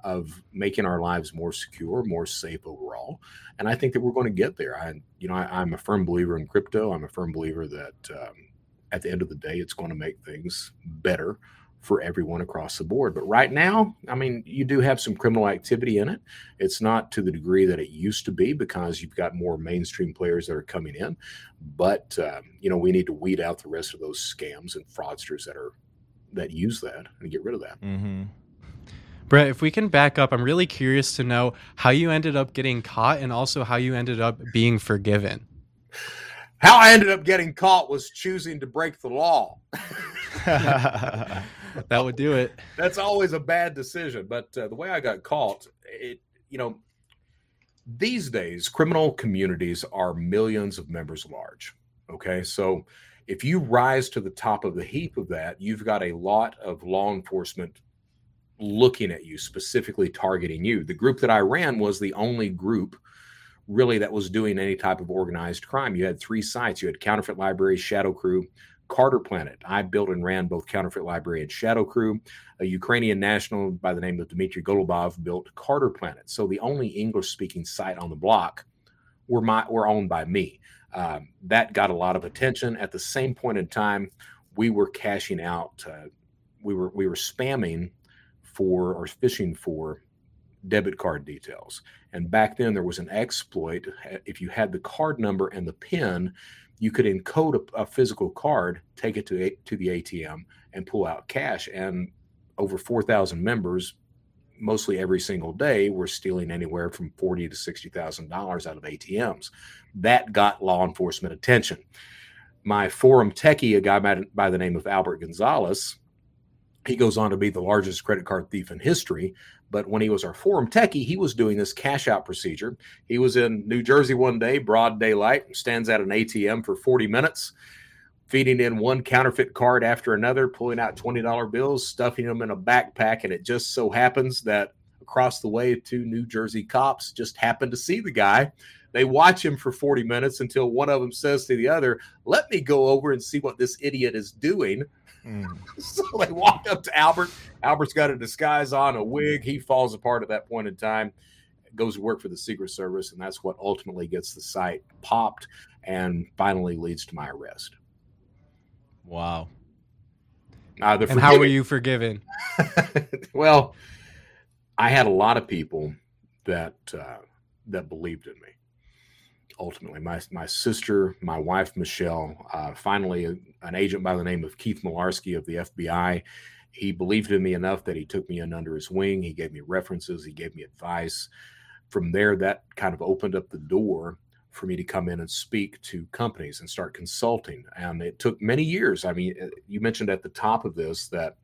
of making our lives more secure, more safe overall. And I think that we're going to get there. I'm a firm believer in crypto. I'm a firm believer that at the end of the day, it's going to make things better for everyone across the board. But right now, I mean, you do have some criminal activity in it. It's not to the degree that it used to be because you've got more mainstream players that are coming in. But, we need to weed out the rest of those scams and fraudsters that use that and get rid of that. Mm-hmm. Brett, if we can back up, I'm really curious to know how you ended up getting caught and also how you ended up being forgiven. How I ended up getting caught was choosing to break the law. That would do it. That's always a bad decision. But the way I got caught, these days, criminal communities are millions of members large. Okay. So if you rise to the top of the heap of that, you've got a lot of law enforcement looking at you, specifically targeting you. The group that I ran was the only group really that was doing any type of organized crime. You had three sites. You had Counterfeit Library, Shadow Crew, Carter Planet. I built and ran both Counterfeit Library and Shadow Crew. A Ukrainian national by the name of Dmitry Golubov built Carter Planet. So the only English-speaking site on the block were owned by me. That got a lot of attention. At the same point in time, we were cashing out. We were spamming for or phishing for debit card details. And back then there was an exploit. If you had the card number and the PIN, you could encode a physical card, take it to the ATM and pull out cash. And over 4,000 members, mostly every single day, were stealing anywhere from $40,000 to $60,000 out of ATMs. That got law enforcement attention. My forum techie, a guy by the name of Albert Gonzalez, he goes on to be the largest credit card thief in history. But when he was our forum techie, he was doing this cash out procedure. He was in New Jersey one day, broad daylight, stands at an ATM for 40 minutes, feeding in one counterfeit card after another, pulling out $20 bills, stuffing them in a backpack. And it just so happens that across the way, two New Jersey cops just happened to see the guy. They watch him for 40 minutes until one of them says to the other, "Let me go over and see what this idiot is doing." Mm. So they walked up to Albert. Albert's got a disguise on, a wig. He falls apart at that point in time, goes to work for the Secret Service, and that's what ultimately gets the site popped and finally leads to my arrest. Wow. And how were you forgiven? Well, I had a lot of people that believed in me. Ultimately, my sister, my wife, Michelle, finally an agent by the name of Keith Malarski of the FBI. He believed in me enough that he took me in under his wing. He gave me references. He gave me advice. From there, that kind of opened up the door for me to come in and speak to companies and start consulting. And it took many years. I mean, you mentioned at the top of this that,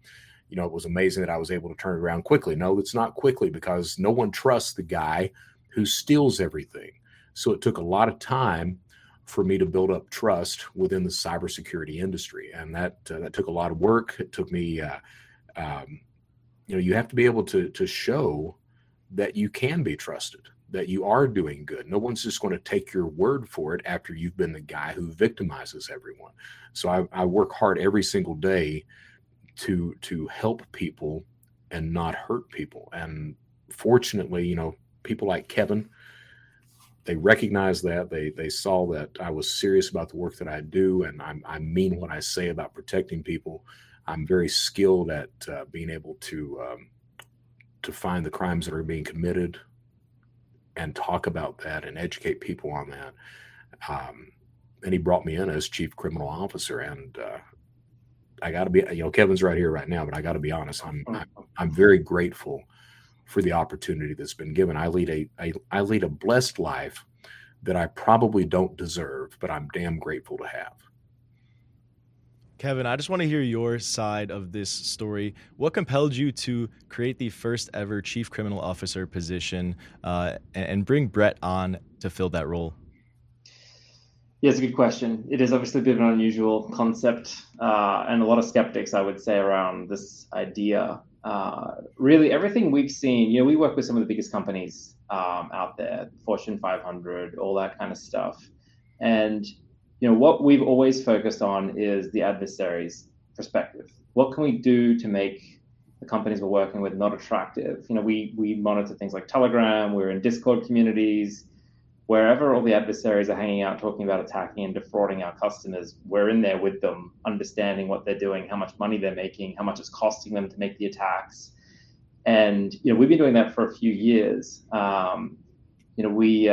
it was amazing that I was able to turn it around quickly. No, it's not quickly because no one trusts the guy who steals everything. So it took a lot of time for me to build up trust within the cybersecurity industry. And that took a lot of work. It took me, you have to be able to show that you can be trusted, that you are doing good. No one's just going to take your word for it after you've been the guy who victimizes everyone. So I work hard every single day to help people and not hurt people. And fortunately, people like Kevin, they recognized that. They saw that I was serious about the work that I do, and I mean what I say about protecting people. I'm very skilled at being able to find the crimes that are being committed and talk about that and educate people on that. And he brought me in as chief criminal officer, and I got to be, Kevin's right here right now, but I got to be honest, I'm very grateful for the opportunity that's been given. I lead a blessed life that I probably don't deserve, but I'm damn grateful to have. Kevin, I just want to hear your side of this story. What compelled you to create the first ever chief criminal officer position and bring Brett on to fill that role? Yeah, it's a good question. It has obviously been an unusual concept and a lot of skeptics, I would say, around this idea. really everything we've seen, you know, we work with some of the biggest companies out there, Fortune 500, all that kind of stuff. And, you know, what we've always focused on is the adversary's perspective. What can we do to make the companies we're working with not attractive? You know, we monitor things like Telegram, we're in Discord communities, wherever all the adversaries are hanging out, talking about attacking and defrauding our customers, we're in there with them, understanding what they're doing, how much money they're making, how much it's costing them to make the attacks. And, you know, we've been doing that for a few years. You know, we,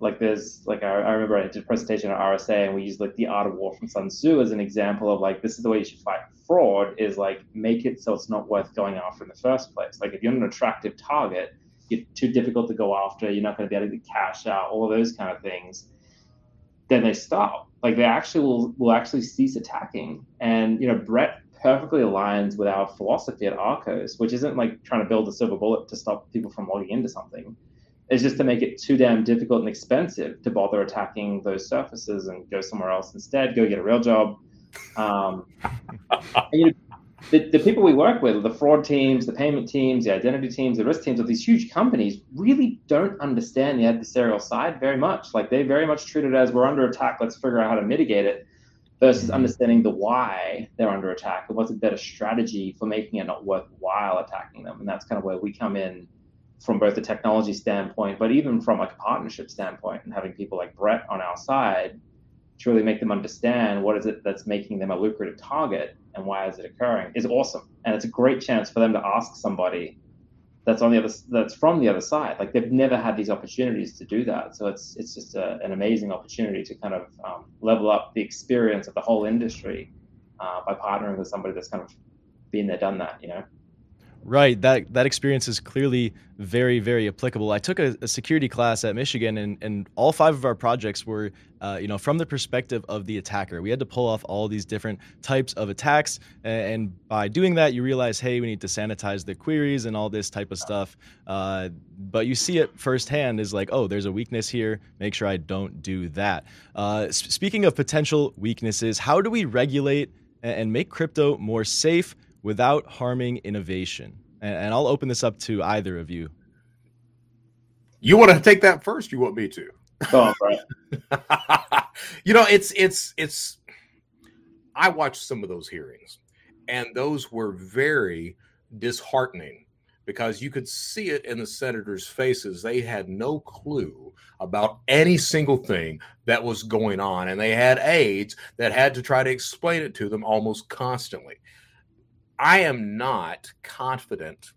like there's, like, I remember I did a presentation at RSA and we used like The Art of War from Sun Tzu as an example of like, this is the way you should fight fraud is like, make it so it's not worth going after in the first place. Like if you're an attractive target, you're too difficult to go after, you're not going to be able to get cash out, all of those kind of things, then they stop. Like they actually will actually cease attacking. And, you know, Brett perfectly aligns with our philosophy at Arkose, which isn't like trying to build a silver bullet to stop people from logging into something. It's just to make it too damn difficult and expensive to bother attacking those surfaces and go somewhere else instead, go get a real job. And, you know, the people we work with, the fraud teams, the payment teams, the identity teams, the risk teams of these huge companies really don't understand the adversarial side very much. Like they very much treat it as we're under attack, let's figure out how to mitigate it versus understanding the why they're under attack and what's a better strategy for making it not worthwhile attacking them. And that's kind of where we come in from both the technology standpoint, but even from like a partnership standpoint and having people like Brett on our side to really make them understand what is it that's making them a lucrative target and why is it occurring is awesome. And it's a great chance for them to ask somebody that's on the other, that's from the other side. Like they've never had these opportunities to do that. So it's just an amazing opportunity to kind of level up the experience of the whole industry by partnering with somebody that's kind of been there, done that, you know? Right. That experience is clearly very, very applicable. I took a security class at Michigan and all five of our projects were, you know, from the perspective of the attacker. We had to pull off all these different types of attacks. And by doing that, you realize, hey, we need to sanitize the queries and all this type of stuff. But you see it firsthand is like, oh, there's a weakness here. Make sure I don't do that. Speaking of potential weaknesses, how do we regulate and make crypto more safe without harming innovation? And I'll open this up to either of you. You want to take that first? You want me to? Oh, right. You know, it's I watched some of those hearings and those were very disheartening because you could see it in the senators' faces. They had no clue about any single thing that was going on. And they had aides that had to try to explain it to them almost constantly. I am not confident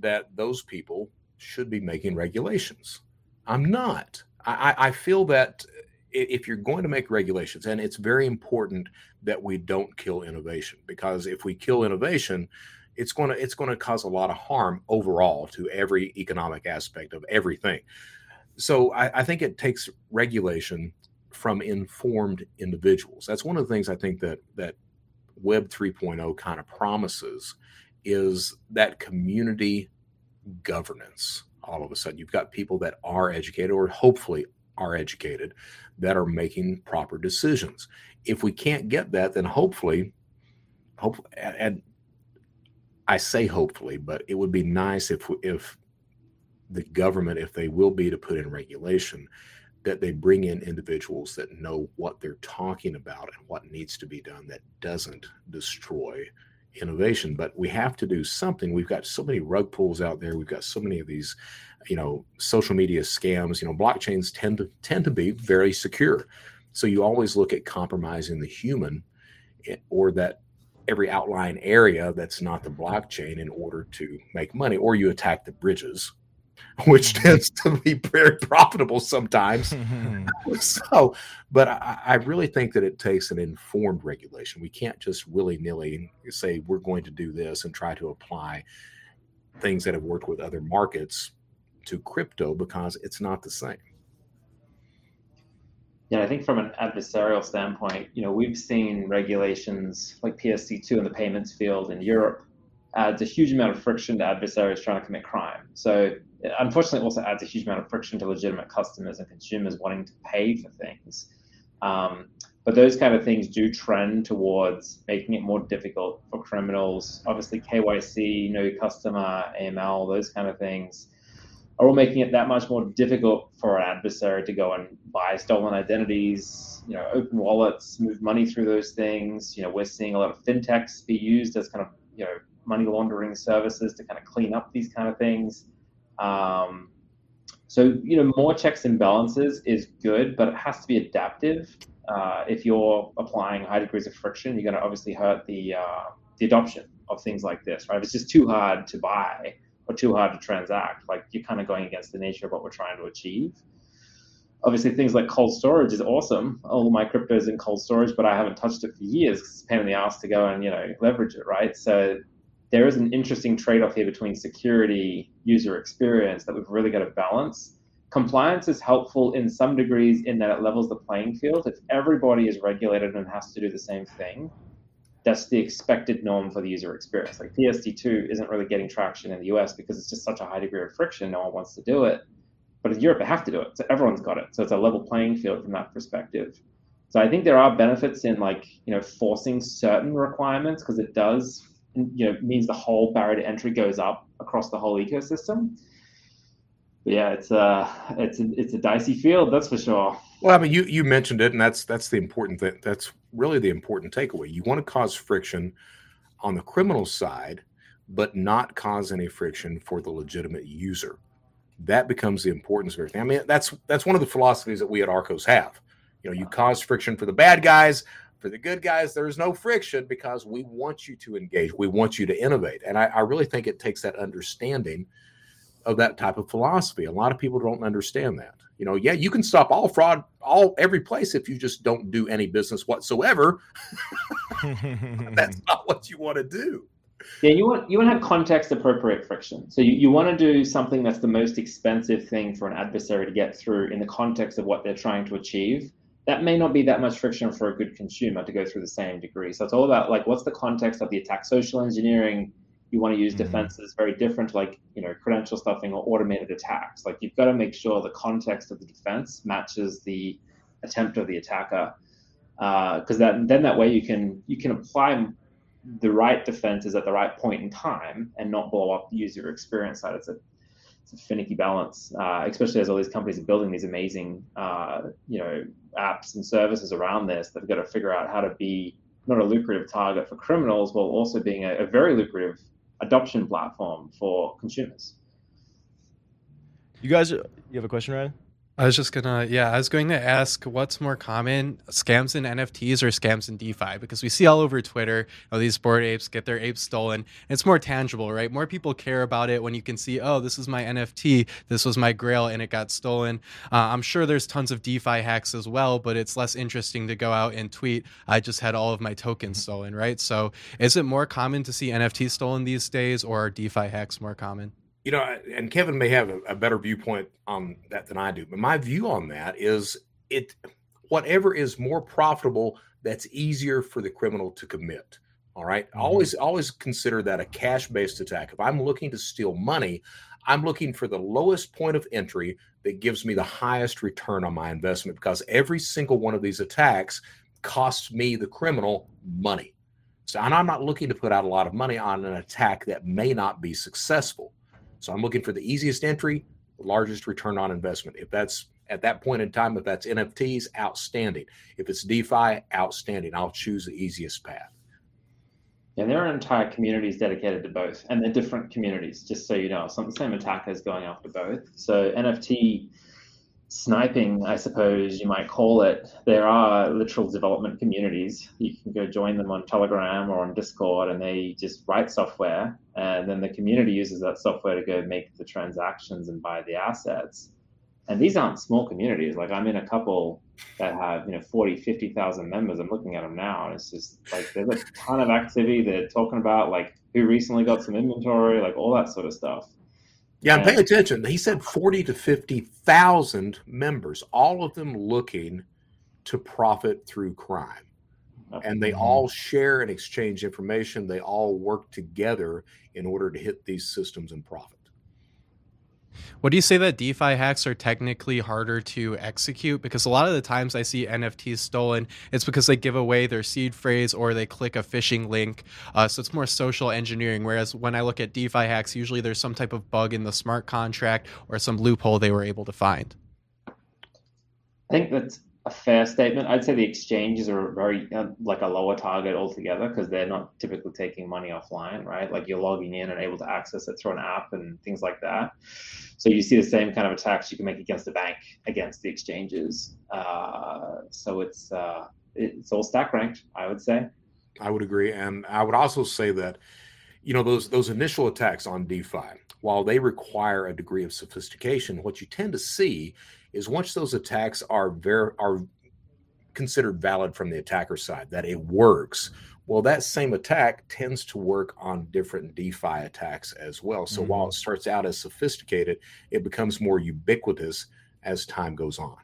that those people should be making regulations. I'm not. I feel that if you're going to make regulations, and it's very important that we don't kill innovation, because if we kill innovation, it's going to cause a lot of harm overall to every economic aspect of everything. So I think it takes regulation from informed individuals. That's one of the things I think that Web 3.0 kind of promises, is that community governance. All of a sudden, you've got people that are educated, or hopefully are educated, that are making proper decisions. If we can't get that, then hopefully, and I say hopefully, but it would be nice if the government, if they will be to put in regulation, that they bring in individuals that know what they're talking about and what needs to be done that doesn't destroy innovation. But we have to do something. We've got so many rug pulls out there. We've got so many of these, you know, social media scams. You know, blockchains tend to be very secure. So you always look at compromising the human or that every outlying area that's not the blockchain in order to make money, or you attack the bridges, which tends to be very profitable sometimes. So, but I really think that it takes an informed regulation. We can't just willy-nilly say we're going to do this and try to apply things that have worked with other markets to crypto, because it's not the same. Yeah, I think from an adversarial standpoint, you know, we've seen regulations like PSD2 in the payments field in Europe adds a huge amount of friction to adversaries trying to commit crime. So unfortunately, it also adds a huge amount of friction to legitimate customers and consumers wanting to pay for things. But those kind of things do trend towards making it more difficult for criminals. Obviously, KYC, know your customer, AML, those kind of things are all making it that much more difficult for an adversary to go and buy stolen identities, you know, open wallets, move money through those things. You know, we're seeing a lot of fintechs be used as kind of, you know, money laundering services to kind of clean up these kind of things. So, you know, more checks and balances is good, but it has to be adaptive. If you're applying high degrees of friction, you're going to obviously hurt the adoption of things like this, right? If it's just too hard to buy or too hard to transact, like, you're kind of going against the nature of what we're trying to achieve. Obviously, things like cold storage is awesome. All my crypto is in cold storage, but I haven't touched it for years because it's a pain in the ass to go and, you know, leverage it, right? So there is an interesting trade-off here between security, user experience that we've really got to balance. Compliance is helpful in some degrees in that it levels the playing field. If everybody is regulated and has to do the same thing, that's the expected norm for the user experience. Like PSD2 isn't really getting traction in the US because it's just such a high degree of friction. No one wants to do it. But in Europe, they have to do it. So everyone's got it. So it's a level playing field from that perspective. So I think there are benefits in, like, you know, forcing certain requirements, because it does, you know, means the whole barrier to entry goes up across the whole ecosystem. Yeah, it's a dicey field, that's for sure. Well, I mean, you mentioned it, and that's the important thing. That's really the important takeaway. You want to cause friction on the criminal side, but not cause any friction for the legitimate user. That becomes the importance of everything. I mean, that's one of the philosophies that we at Arkose have. You know, you cause friction for the bad guys. For the good guys, there is no friction because we want you to engage. We want you to innovate. And I really think it takes that understanding of that type of philosophy. A lot of people don't understand that. You know, yeah, you can stop all fraud every place if you just don't do any business whatsoever. That's not what you want to do. Yeah, you want to have context appropriate friction. So you want to do something that's the most expensive thing for an adversary to get through in the context of what they're trying to achieve. That may not be that much friction for a good consumer to go through the same degree. So it's all about, like, what's the context of the attack? Social engineering. You want to use defenses very different, like, you know, credential stuffing or automated attacks. Like, you've got to make sure the context of the defense matches the attempt of the attacker, because that way you can apply the right defenses at the right point in time and not blow up the user experience side. It's a finicky balance, especially as all these companies are building these amazing you know, apps and services around this. They've got to figure out how to be not a lucrative target for criminals while also being a very lucrative adoption platform for consumers. You have a question, Ryan? I was going to ask, what's more common, scams in NFTs or scams in DeFi? Because we see all over Twitter, oh, these Bored Apes get their apes stolen. And it's more tangible, right? More people care about it when you can see, oh, this is my NFT, this was my grail, and it got stolen. I'm sure there's tons of DeFi hacks as well, but it's less interesting to go out and tweet, I just had all of my tokens stolen, right? So is it more common to see NFTs stolen these days, or are DeFi hacks more common? You know, and Kevin may have a better viewpoint on that than I do, but my view on that is whatever is more profitable, that's easier for the criminal to commit. All right. Mm-hmm. Always consider that a cash-based attack. If I'm looking to steal money, I'm looking for the lowest point of entry that gives me the highest return on my investment, because every single one of these attacks costs me, the criminal, money. So, and I'm not looking to put out a lot of money on an attack that may not be successful. So I'm looking for the easiest entry, the largest return on investment. If that's at that point in time, if that's NFTs, outstanding. If it's DeFi, outstanding. I'll choose the easiest path. And there are entire communities dedicated to both, and they're different communities, just so you know. Some the same attackers going after both. So NFT sniping, I suppose you might call it. There are literal development communities. You can go join them on Telegram or on Discord, and they just write software, and then the community uses that software to go make the transactions and buy the assets. And these aren't small communities. Like, I'm in a couple that have, you know, 40, 50,000 members. I'm looking at them now, and it's just like, there's a ton of activity. They're talking about, like, who recently got some inventory, like all that sort of stuff. Yeah, I'm paying attention. He said 40 to 50,000 members, all of them looking to profit through crime. And they all share and exchange information. They all work together in order to hit these systems and profit. Would you say that DeFi hacks are technically harder to execute? Because a lot of the times I see NFTs stolen, it's because they give away their seed phrase or they click a phishing link. So it's more social engineering. Whereas when I look at DeFi hacks, usually there's some type of bug in the smart contract or some loophole they were able to find. I think that's a fair statement. I'd say the exchanges are very like a lower target altogether because they're not typically taking money offline, right? Like you're logging in and able to access it through an app and things like that. So you see the same kind of attacks you can make against the bank, against the exchanges. So it's all stack ranked, I would say. I would agree. And I would also say that, you know, those initial attacks on DeFi, while they require a degree of sophistication, what you tend to see is once those attacks are considered valid from the attacker side, that it works, well, that same attack tends to work on different DeFi attacks as well. So while it starts out as sophisticated, it becomes more ubiquitous as time goes on.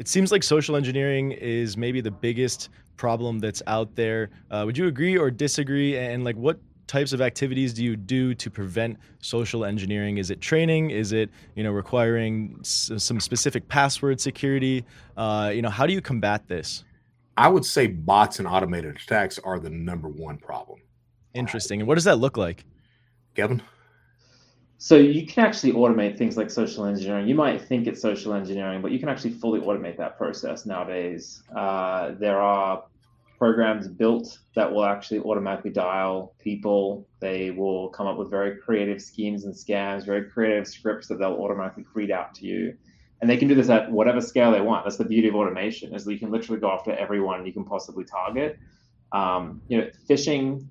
It seems like social engineering is maybe the biggest problem that's out there. Would you agree or disagree? And like what types of activities do you do to prevent social engineering? Is it training? Is it, you know, requiring some specific password security? You know, how do you combat this? I would say bots and automated attacks are the number one problem. Interesting. And what does that look like, Kevin? So you can actually automate things like social engineering. You might think it's social engineering, but you can actually fully automate that process nowadays. There are programs built that will actually automatically dial people. They will come up with very creative schemes and scams, very creative scripts that they'll automatically read out to you. And they can do this at whatever scale they want. That's the beauty of automation, is that you can literally go after everyone you can possibly target. You know, phishing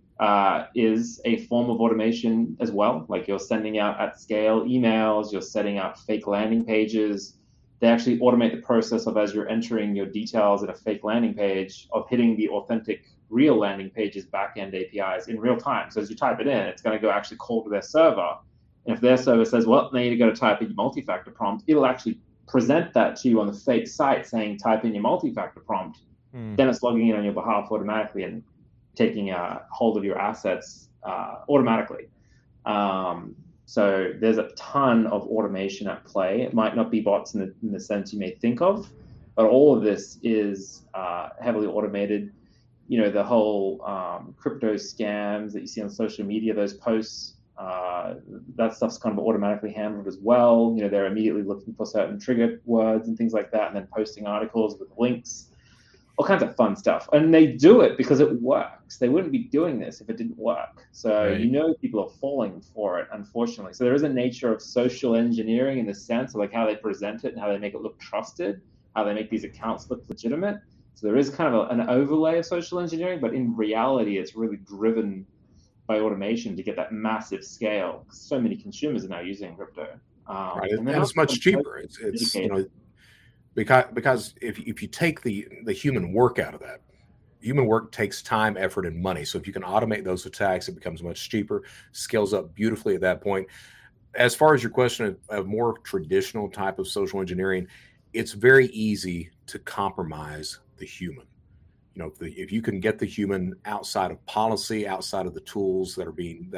is a form of automation as well. Like you're sending out at scale emails, you're setting up fake landing pages. They actually automate the process of, as you're entering your details in a fake landing page, of hitting the authentic real landing pages backend APIs in real time. So as you type it in, it's going to go actually call to their server. And if their server says, well, now you got to type in your multi-factor prompt, it'll actually present that to you on the fake site saying, type in your multi-factor prompt. Then it's logging in on your behalf automatically and taking a hold of your assets automatically. So there's a ton of automation at play. It might not be bots in the sense you may think of, but all of this is heavily automated. You know, the whole crypto scams that you see on social media, those posts, that stuff's kind of automatically handled as well. You know, they're immediately looking for certain trigger words and things like that, and then posting articles with links. All kinds of fun stuff. And they do it because it works. They wouldn't be doing this if it didn't work. So, right. You know, people are falling for it, unfortunately. So there is a nature of social engineering in the sense of like how they present it and how they make it look trusted, how they make these accounts look legitimate. So there is kind of an overlay of social engineering, but in reality, it's really driven by automation to get that massive scale. So many consumers are now using crypto. Right. And it's much cheaper. It's you know, Because if you take the human work out of that, human work takes time, effort, and money. So if you can automate those attacks, it becomes much cheaper, scales up beautifully at that point. As far as your question of more traditional type of social engineering, it's very easy to compromise the human. You know, if you can get the human outside of policy, outside of the tools that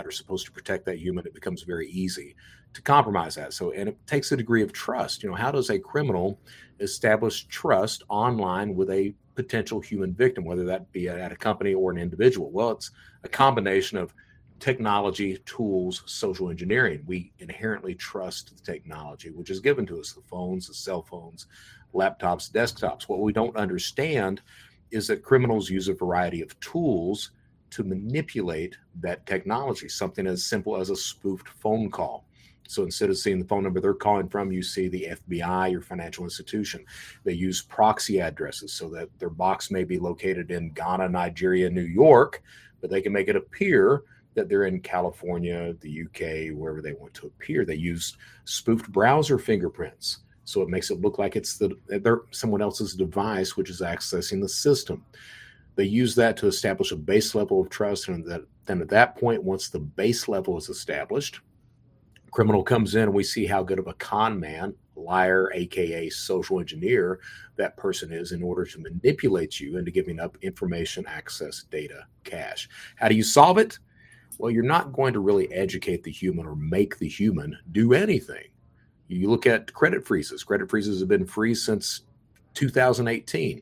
are supposed to protect that human, it becomes very easy to compromise that. So, and it takes a degree of trust. You know, how does a criminal establish trust online with a potential human victim, whether that be at a company or an individual? Well, it's a combination of technology, tools, social engineering. We inherently trust the technology, which is given to us, the phones, the cell phones, laptops, desktops. What we don't understand is that criminals use a variety of tools to manipulate that technology, something as simple as a spoofed phone call. So instead of seeing the phone number they're calling from, you see the FBI, your financial institution. They use proxy addresses so that their box may be located in Ghana, Nigeria, New York, but they can make it appear that they're in California, the UK, wherever they want to appear. They use spoofed browser fingerprints. So it makes it look like it's someone else's device, which is accessing the system. They use that to establish a base level of trust. And then at that point, once the base level is established, criminal comes in and we see how good of a con man, liar, AKA social engineer, that person is in order to manipulate you into giving up information, access, data, cash. How do you solve it? well, you're not going to really educate the human or make the human do anything. You look at credit freezes. Credit freezes have been free since 2018.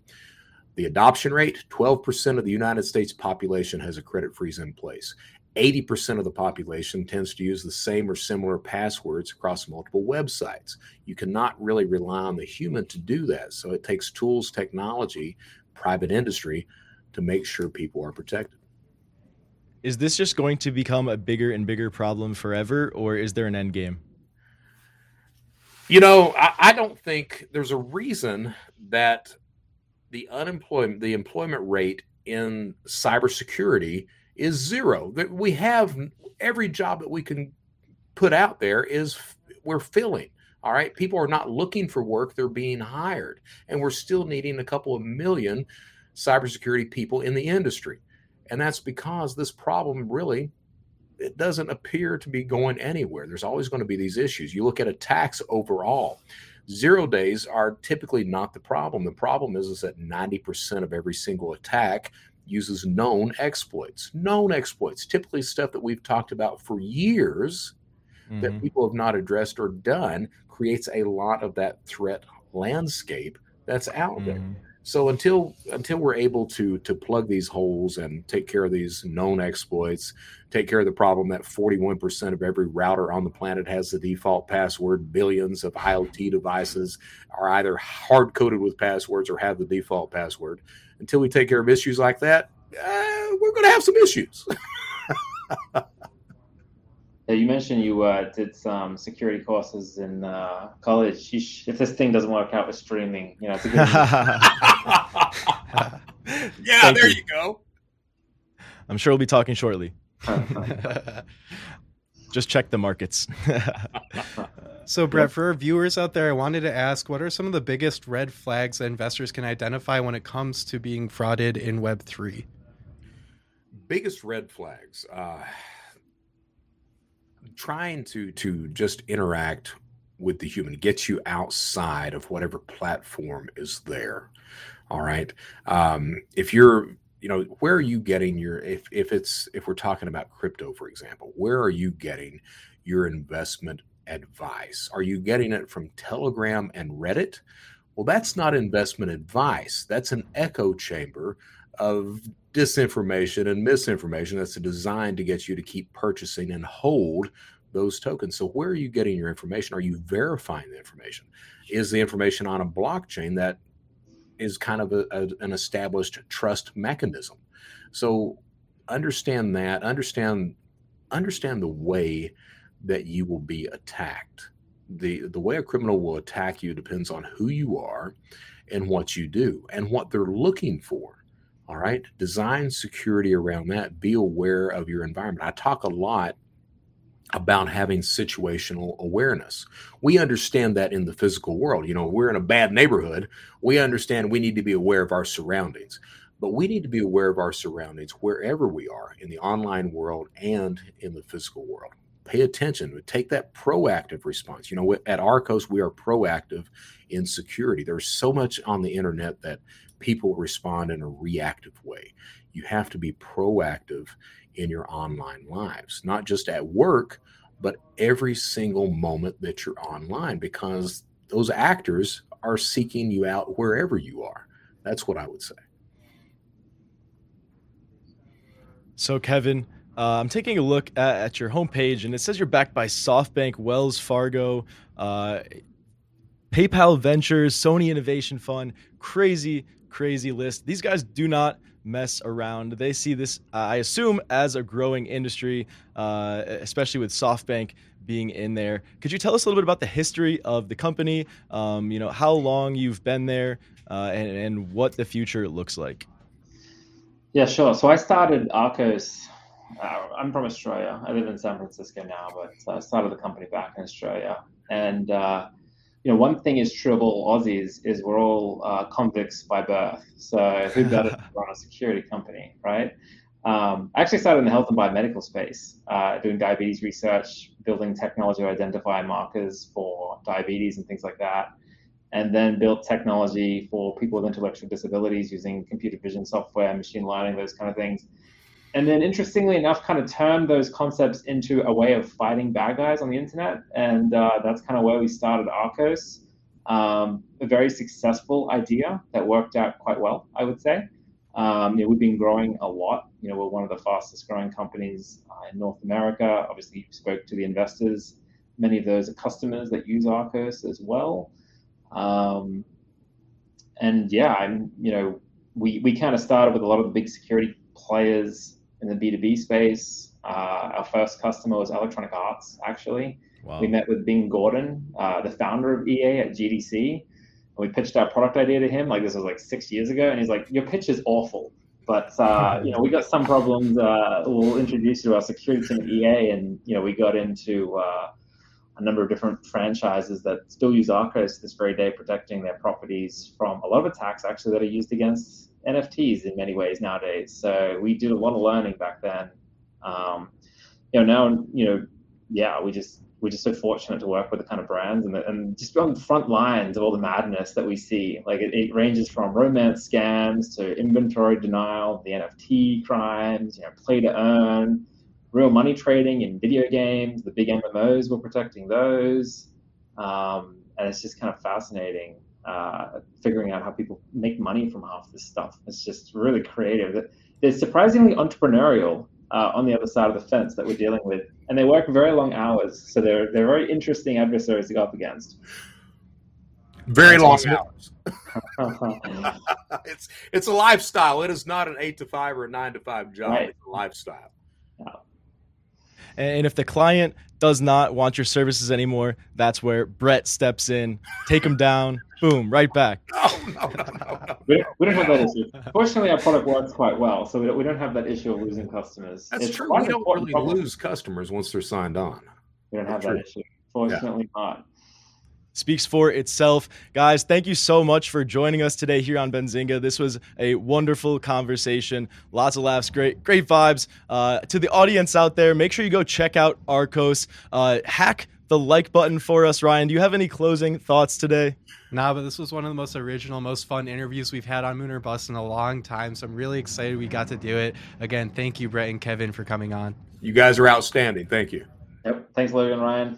The adoption rate, 12% of the United States population has a credit freeze in place. 80% of the population tends to use the same or similar passwords across multiple websites. You cannot really rely on the human to do that. So it takes tools, technology, private industry to make sure people are protected. Is this just going to become a bigger and bigger problem forever, or is there an end game? You know, I don't think there's a reason that the employment rate in cybersecurity is zero. That we have every job that we can put out there is we're filling. All right. People are not looking for work. They're being hired, and we're still needing a couple of million cybersecurity people in the industry. And that's because this problem really, it doesn't appear to be going anywhere. There's always going to be these issues. You look at attacks overall. 0 days are typically not the problem. The problem is that 90% of every single attack uses known exploits. Known exploits, typically stuff that we've talked about for years that people have not addressed or done, creates a lot of that threat landscape that's out there. So until we're able to plug these holes and take care of these known exploits, take care of the problem that 41% of every router on the planet has the default password, billions of IoT devices are either hard-coded with passwords or have the default password. Until we take care of issues like that, we're going to have some issues. Yeah, you mentioned you did some security courses in college. If this thing doesn't work out with streaming, you know, it's a good Yeah, thank there you go. I'm sure we'll be talking shortly. Just check the markets. So, Brett, for our viewers out there, I wanted to ask, what are some of the biggest red flags that investors can identify when it comes to being frauded in Web3? Biggest red flags. Trying to just interact with the human, get you outside of whatever platform is there. All right. If you're, you know, where are you getting your, if we're talking about crypto, for example, where are you getting your investment advice? Are you getting it from Telegram and Reddit? Well, that's not investment advice. That's an echo chamber of disinformation and misinformation that's designed to get you to keep purchasing and hold those tokens. So where are you getting your information? Are you verifying the information? Is the information on a blockchain that is kind of an established trust mechanism? So understand that, understand the way that you will be attacked. The way a criminal will attack you depends on who you are and what you do and what they're looking for. All right. Design security around that. Be aware of your environment. I talk a lot about having situational awareness. We understand that in the physical world, you know, we're in a bad neighborhood. We understand we need to be aware of our surroundings, but we need to be aware of our surroundings wherever we are in the online world and in the physical world. Pay attention. Take that proactive response. You know, at Arkose, we are proactive in security. There's so much on the internet that people respond in a reactive way. You have to be proactive in your online lives, not just at work, but every single moment that you're online, because those actors are seeking you out wherever you are. That's what I would say. So, Kevin, I'm taking a look at your homepage, and it says you're backed by SoftBank, Wells Fargo, PayPal Ventures, Sony Innovation Fund. Crazy list. These guys do not mess around. They see this, I assume, as a growing industry, especially with SoftBank being in there. Could you tell us a little bit about the history of the company, you know, how long you've been there, and what the future looks like? Yeah, sure. So I started Arkose. I'm from Australia. I live in San Francisco now, but I started the company back in Australia. And you know, one thing is true of all Aussies is we're all convicts by birth. So who better to run a security company, right? I actually started in the health and biomedical space, doing diabetes research, building technology to identify markers for diabetes and things like that, and then built technology for people with intellectual disabilities using computer vision software, machine learning, those kind of things. and then interestingly enough kind of turned those concepts into a way of fighting bad guys on the internet, and that's kind of where we started Arkose. A very successful idea that worked out quite well, I would say. We've been growing a lot. We're one of the fastest growing companies in North America. Obviously, you spoke to the investors. Many of those are customers that use Arkose as well. And yeah, we kind of started with a lot of the big security players in the B2B space. Our first customer was Electronic Arts, actually. Wow. We met with Bing Gordon, the founder of EA at GDC. And we pitched our product idea to him. This was 6 years ago. And he's like, your pitch is awful. But, we got some problems. We'll introduce you to our security team at EA. And, we got into a number of different franchises that still use Arkose this very day, protecting their properties from a lot of attacks, actually, that are used against NFTs in many ways nowadays. So we did a lot of learning back then. We're just so fortunate to work with the kind of brands and just on the front lines of all the madness that we see. It ranges from romance scams to inventory denial, the NFT crimes, play to earn, real money trading in video games, the big MMOs, we're protecting those. And it's just kind of fascinating figuring out how people make money from half this stuff. It's just really creative. They're surprisingly entrepreneurial on the other side of the fence that we're dealing with, and they work very long hours, so they're very interesting adversaries to go up against. Very long hours. It's a lifestyle. It is not an 8 to 5 or a 9 to 5 job. Right. It's a lifestyle. Yeah. And if the client does not want your services anymore, that's where Brett steps in. Take them down. Boom, right back. No. We don't have that issue. Fortunately, our product works quite well, so we don't have that issue of losing customers. That's true. We don't really lose customers once they're signed on. We don't have that issue. Fortunately not. Speaks for itself. Guys, thank you so much for joining us today here on Benzinga. This was a wonderful conversation. Lots of laughs, great vibes. To the audience out there, make sure you go check out Arkose. Hack the like button for us. Ryan, do you have any closing thoughts today? Nah, but this was one of the most original, most fun interviews we've had on Moon or Bust in a long time, so I'm really excited we got to do it. Again, thank you, Brett and Kevin, for coming on. You guys are outstanding. Thank you. Yep. Thanks, Logan, Ryan.